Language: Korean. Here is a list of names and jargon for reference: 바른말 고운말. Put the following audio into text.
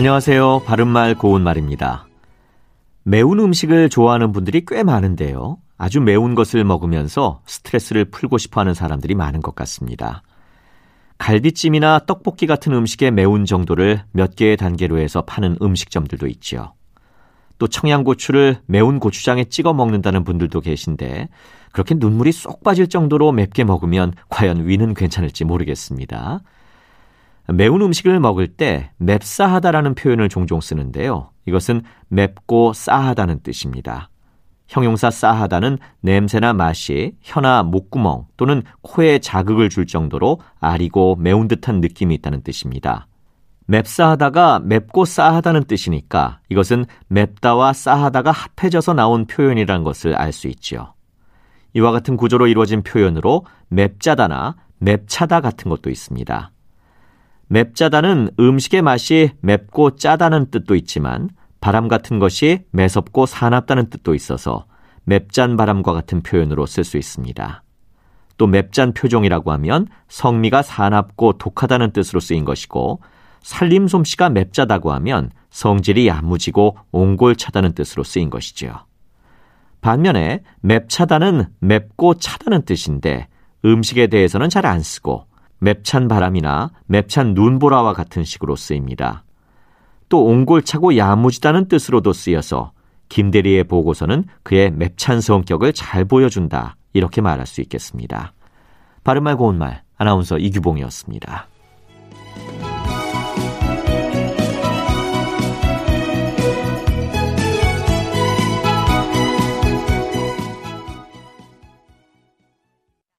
안녕하세요. 바른말 고운말입니다. 매운 음식을 좋아하는 분들이 꽤 많은데요. 아주 매운 것을 먹으면서 스트레스를 풀고 싶어하는 사람들이 많은 것 같습니다. 갈비찜이나 떡볶이 같은 음식의 매운 정도를 몇 개의 단계로 해서 파는 음식점들도 있죠. 또 청양고추를 매운 고추장에 찍어 먹는다는 분들도 계신데 그렇게 눈물이 쏙 빠질 정도로 맵게 먹으면 과연 위는 괜찮을지 모르겠습니다. 매운 음식을 먹을 때 맵싸하다라는 표현을 종종 쓰는데요. 이것은 맵고 싸하다는 뜻입니다. 형용사 싸하다는 냄새나 맛이 혀나 목구멍 또는 코에 자극을 줄 정도로 아리고 매운 듯한 느낌이 있다는 뜻입니다. 맵싸하다가 맵고 싸하다는 뜻이니까 이것은 맵다와 싸하다가 합해져서 나온 표현이라는 것을 알 수 있지요. 이와 같은 구조로 이루어진 표현으로 맵짜다나 맵차다 같은 것도 있습니다. 맵짜다는 음식의 맛이 맵고 짜다는 뜻도 있지만 바람 같은 것이 매섭고 사납다는 뜻도 있어서 맵짠 바람과 같은 표현으로 쓸 수 있습니다. 또 맵짠 표종이라고 하면 성미가 사납고 독하다는 뜻으로 쓰인 것이고 살림솜씨가 맵짜다고 하면 성질이 야무지고 옹골차다는 뜻으로 쓰인 것이지요. 반면에 맵차다는 맵고 차다는 뜻인데 음식에 대해서는 잘 안 쓰고 맵찬 바람이나 맵찬 눈보라와 같은 식으로 쓰입니다. 또 옹골차고 야무지다는 뜻으로도 쓰여서 김대리의 보고서는 그의 맵찬 성격을 잘 보여준다 이렇게 말할 수 있겠습니다. 바른말 고운말 아나운서 이규봉이었습니다.